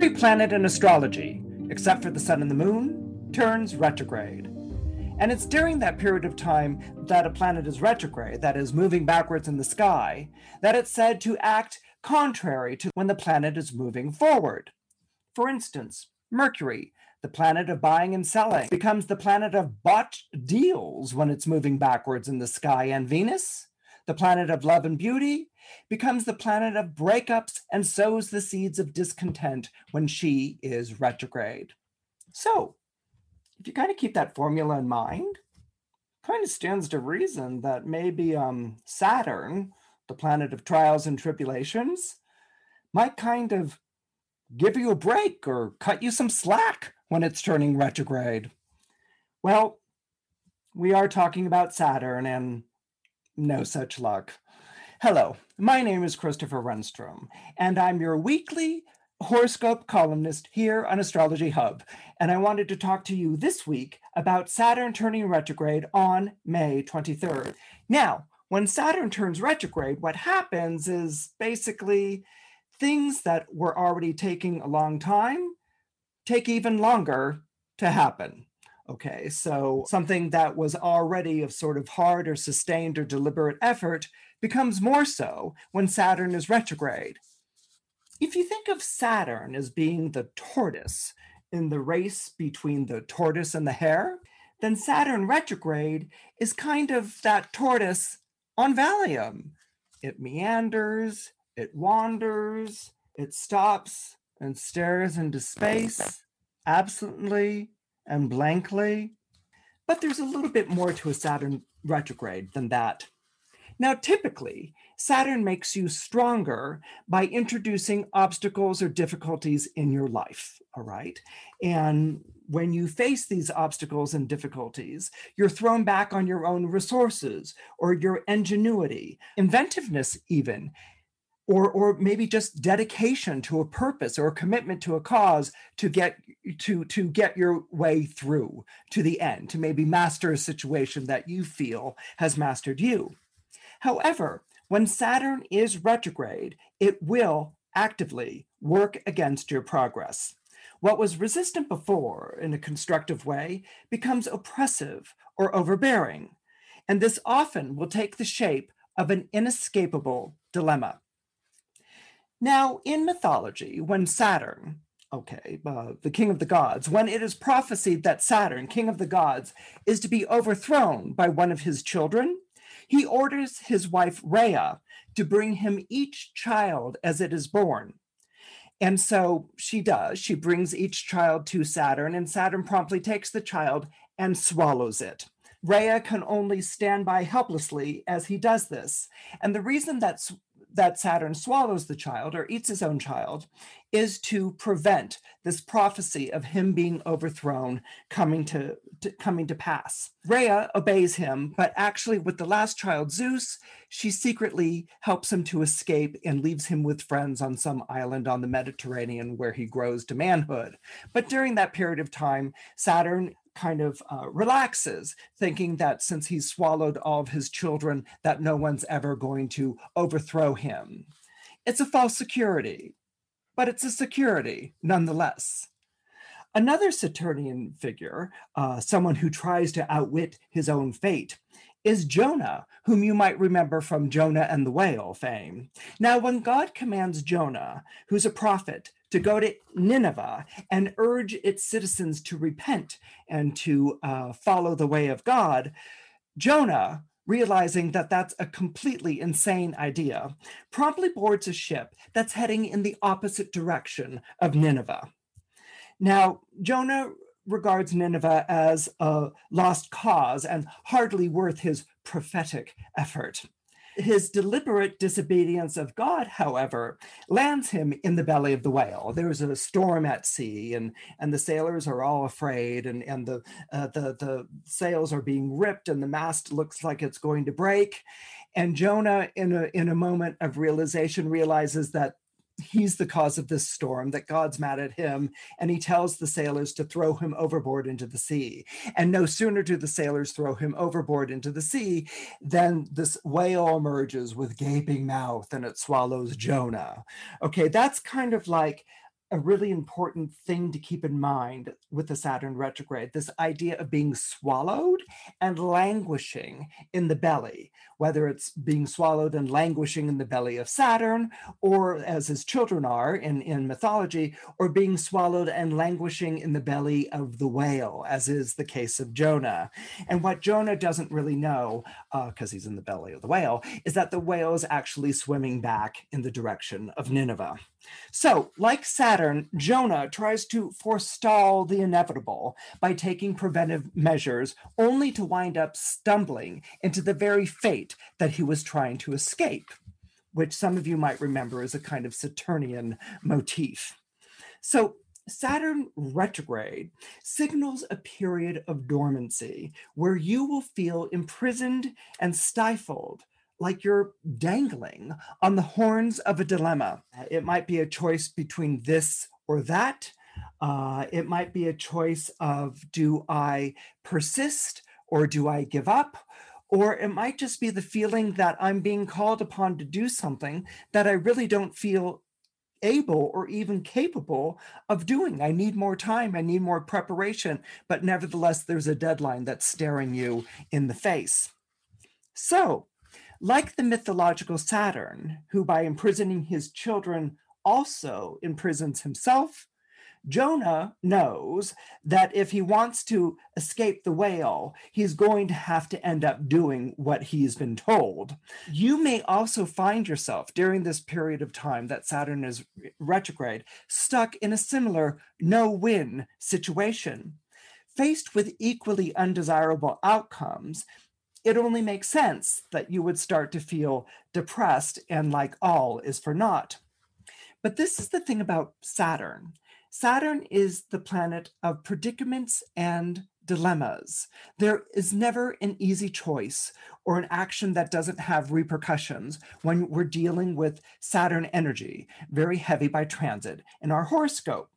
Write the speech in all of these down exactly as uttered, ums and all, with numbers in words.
Every planet in astrology, except for the sun and the moon, turns retrograde. And it's during that period of time that a planet is retrograde, that is moving backwards in the sky, that it's said to act contrary to when the planet is moving forward. For instance, Mercury, the planet of buying and selling, becomes the planet of botched deals when it's moving backwards in the sky, and Venus, the planet of love and beauty, becomes the planet of breakups and sows the seeds of discontent when she is retrograde. So, if you kind of keep that formula in mind, it kind of stands to reason that maybe um, Saturn, the planet of trials and tribulations, might kind of give you a break or cut you some slack when it's turning retrograde. Well, we are talking about Saturn and no such luck. Hello, my name is Christopher Renstrom, and I'm your weekly horoscope columnist here on Astrology Hub. And I wanted to talk to you this week about Saturn turning retrograde on May twenty-third. Now, when Saturn turns retrograde, what happens is basically things that were already taking a long time take even longer to happen. Okay, so something that was already of sort of hard or sustained or deliberate effort becomes more so when Saturn is retrograde. If you think of Saturn as being the tortoise in the race between the tortoise and the hare, then Saturn retrograde is kind of that tortoise on Valium. It meanders, it wanders, it stops and stares into space absently and blankly. But there's a little bit more to a Saturn retrograde than that. Now, typically, Saturn makes you stronger by introducing obstacles or difficulties in your life, all right? And when you face these obstacles and difficulties, you're thrown back on your own resources or your ingenuity, inventiveness even, or or maybe just dedication to a purpose or a commitment to a cause to get to, to get your way through to the end, to maybe master a situation that you feel has mastered you. However, when Saturn is retrograde, it will actively work against your progress. What was resistant before in a constructive way becomes oppressive or overbearing, and this often will take the shape of an inescapable dilemma. Now, in mythology, when Saturn, okay, uh, the king of the gods, when it is prophesied that Saturn, king of the gods, is to be overthrown by one of his children, he orders his wife, Rhea, to bring him each child as it is born. And so she does. She brings each child to Saturn, and Saturn promptly takes the child and swallows it. Rhea can only stand by helplessly as he does this. And the reason that, that Saturn swallows the child or eats his own child is to prevent this prophecy of him being overthrown coming to, to coming to pass. Rhea obeys him, but actually with the last child, Zeus, she secretly helps him to escape and leaves him with friends on some island on the Mediterranean where he grows to manhood. But during that period of time, Saturn kind of uh, relaxes, thinking that since he's swallowed all of his children, that no one's ever going to overthrow him. It's a false security, but it's a security nonetheless. Another Saturnian figure, uh, someone who tries to outwit his own fate, is Jonah, whom you might remember from Jonah and the Whale fame. Now, when God commands Jonah, who's a prophet, to go to Nineveh and urge its citizens to repent and to uh, follow the way of God, Jonah, realizing that that's a completely insane idea, promptly boards a ship that's heading in the opposite direction of Nineveh. Now, Jonah regards Nineveh as a lost cause and hardly worth his prophetic effort. His deliberate disobedience of God, however, lands him in the belly of the whale. There's a storm at sea, and, and the sailors are all afraid, and, and the, uh, the, the sails are being ripped, and the mast looks like it's going to break. And Jonah, in a, in a moment of realization, realizes that he's the cause of this storm, that God's mad at him, and he tells the sailors to throw him overboard into the sea. And no sooner do the sailors throw him overboard into the sea than this whale emerges with gaping mouth and it swallows Jonah. Okay, that's kind of like a really important thing to keep in mind with the Saturn retrograde, this idea of being swallowed and languishing in the belly, whether it's being swallowed and languishing in the belly of Saturn, or as his children are in, in mythology, or being swallowed and languishing in the belly of the whale, as is the case of Jonah. And what Jonah doesn't really know, because uh, he's in the belly of the whale, is that the whale is actually swimming back in the direction of Nineveh. So, like Saturn, Jonah tries to forestall the inevitable by taking preventive measures, only to wind up stumbling into the very fate that he was trying to escape, which some of you might remember is a kind of Saturnian motif. So, Saturn retrograde signals a period of dormancy where you will feel imprisoned and stifled, like you're dangling on the horns of a dilemma. It might be a choice between this or that. Uh, it might be a choice of, do I persist or do I give up? Or it might just be the feeling that I'm being called upon to do something that I really don't feel able or even capable of doing. I need more time, I need more preparation, but nevertheless, there's a deadline that's staring you in the face. So, like the mythological Saturn, who by imprisoning his children also imprisons himself, Jonah knows that if he wants to escape the whale, he's going to have to end up doing what he's been told. You may also find yourself during this period of time that Saturn is retrograde, stuck in a similar no-win situation. Faced with equally undesirable outcomes, it only makes sense that you would start to feel depressed and like all is for naught. But this is the thing about Saturn. Saturn is the planet of predicaments and dilemmas. There is never an easy choice or an action that doesn't have repercussions when we're dealing with Saturn energy, very heavy by transit in our horoscope.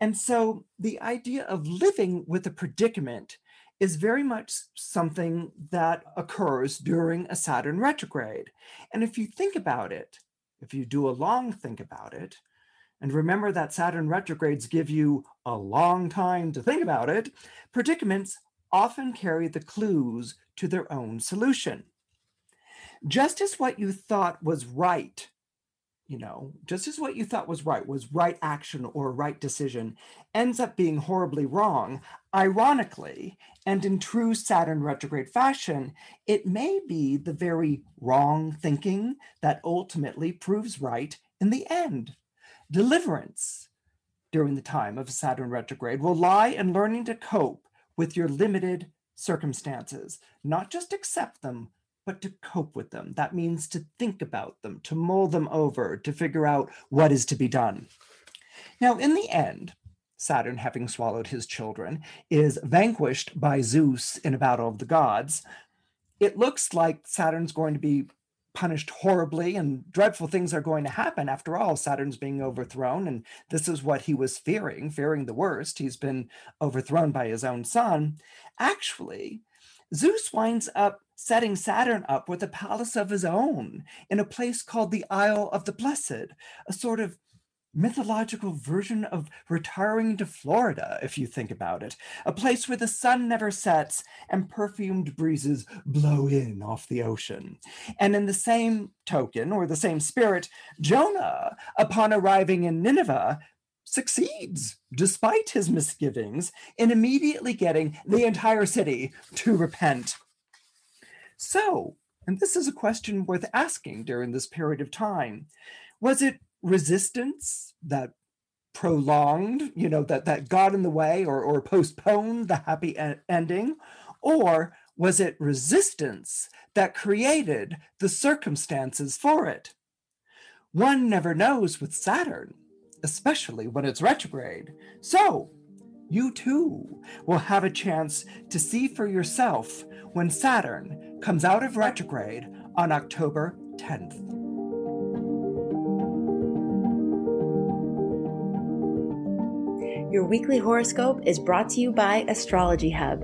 And so the idea of living with a predicament is very much something that occurs during a Saturn retrograde. And if you think about it, if you do a long think about it, and remember that Saturn retrogrades give you a long time to think about it, predicaments often carry the clues to their own solution. Just as what you thought was right, you know, just as what you thought was right, was right action or right decision, ends up being horribly wrong, ironically, and in true Saturn retrograde fashion, it may be the very wrong thinking that ultimately proves right in the end. Deliverance during the time of Saturn retrograde will lie in learning to cope with your limited circumstances, not just accept them, but to cope with them. That means to think about them, to mull them over, to figure out what is to be done. Now, in the end, Saturn, having swallowed his children, is vanquished by Zeus in a battle of the gods. It looks like Saturn's going to be punished horribly and dreadful things are going to happen. After all, Saturn's being overthrown, and this is what he was fearing, fearing the worst. He's been overthrown by his own son. Actually, Zeus winds up setting Saturn up with a palace of his own in a place called the Isle of the Blessed, a sort of mythological version of retiring to Florida, if you think about it, a place where the sun never sets and perfumed breezes blow in off the ocean. And in the same token, or the same spirit, Jonah, upon arriving in Nineveh, succeeds, despite his misgivings, in immediately getting the entire city to repent. So, and this is a question worth asking during this period of time, was it resistance that prolonged, you know, that, that got in the way or, or postponed the happy ending? Or Was it resistance that created the circumstances for it? One never knows with Saturn, especially when it's retrograde. So you too will have a chance to see for yourself when Saturn comes out of retrograde on October tenth. Your weekly horoscope is brought to you by Astrology Hub.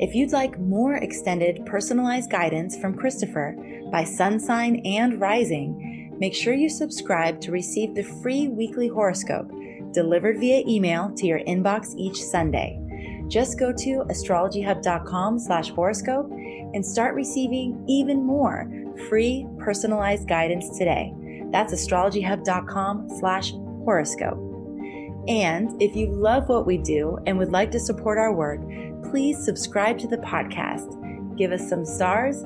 If you'd like more extended personalized guidance from Christopher by sun sign and rising, make sure you subscribe to receive the free weekly horoscope delivered via email to your inbox each Sunday. Just go to astrologyhub.com slash horoscope and start receiving even more free personalized guidance today. That's astrologyhub.com slash horoscope. And if you love what we do and would like to support our work, please subscribe to the podcast, give us some stars,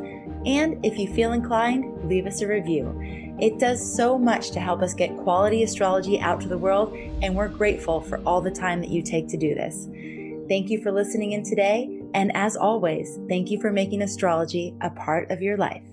and if you feel inclined, leave us a review. It does so much to help us get quality astrology out to the world, and we're grateful for all the time that you take to do this. Thank you for listening in today, and as always, thank you for making astrology a part of your life.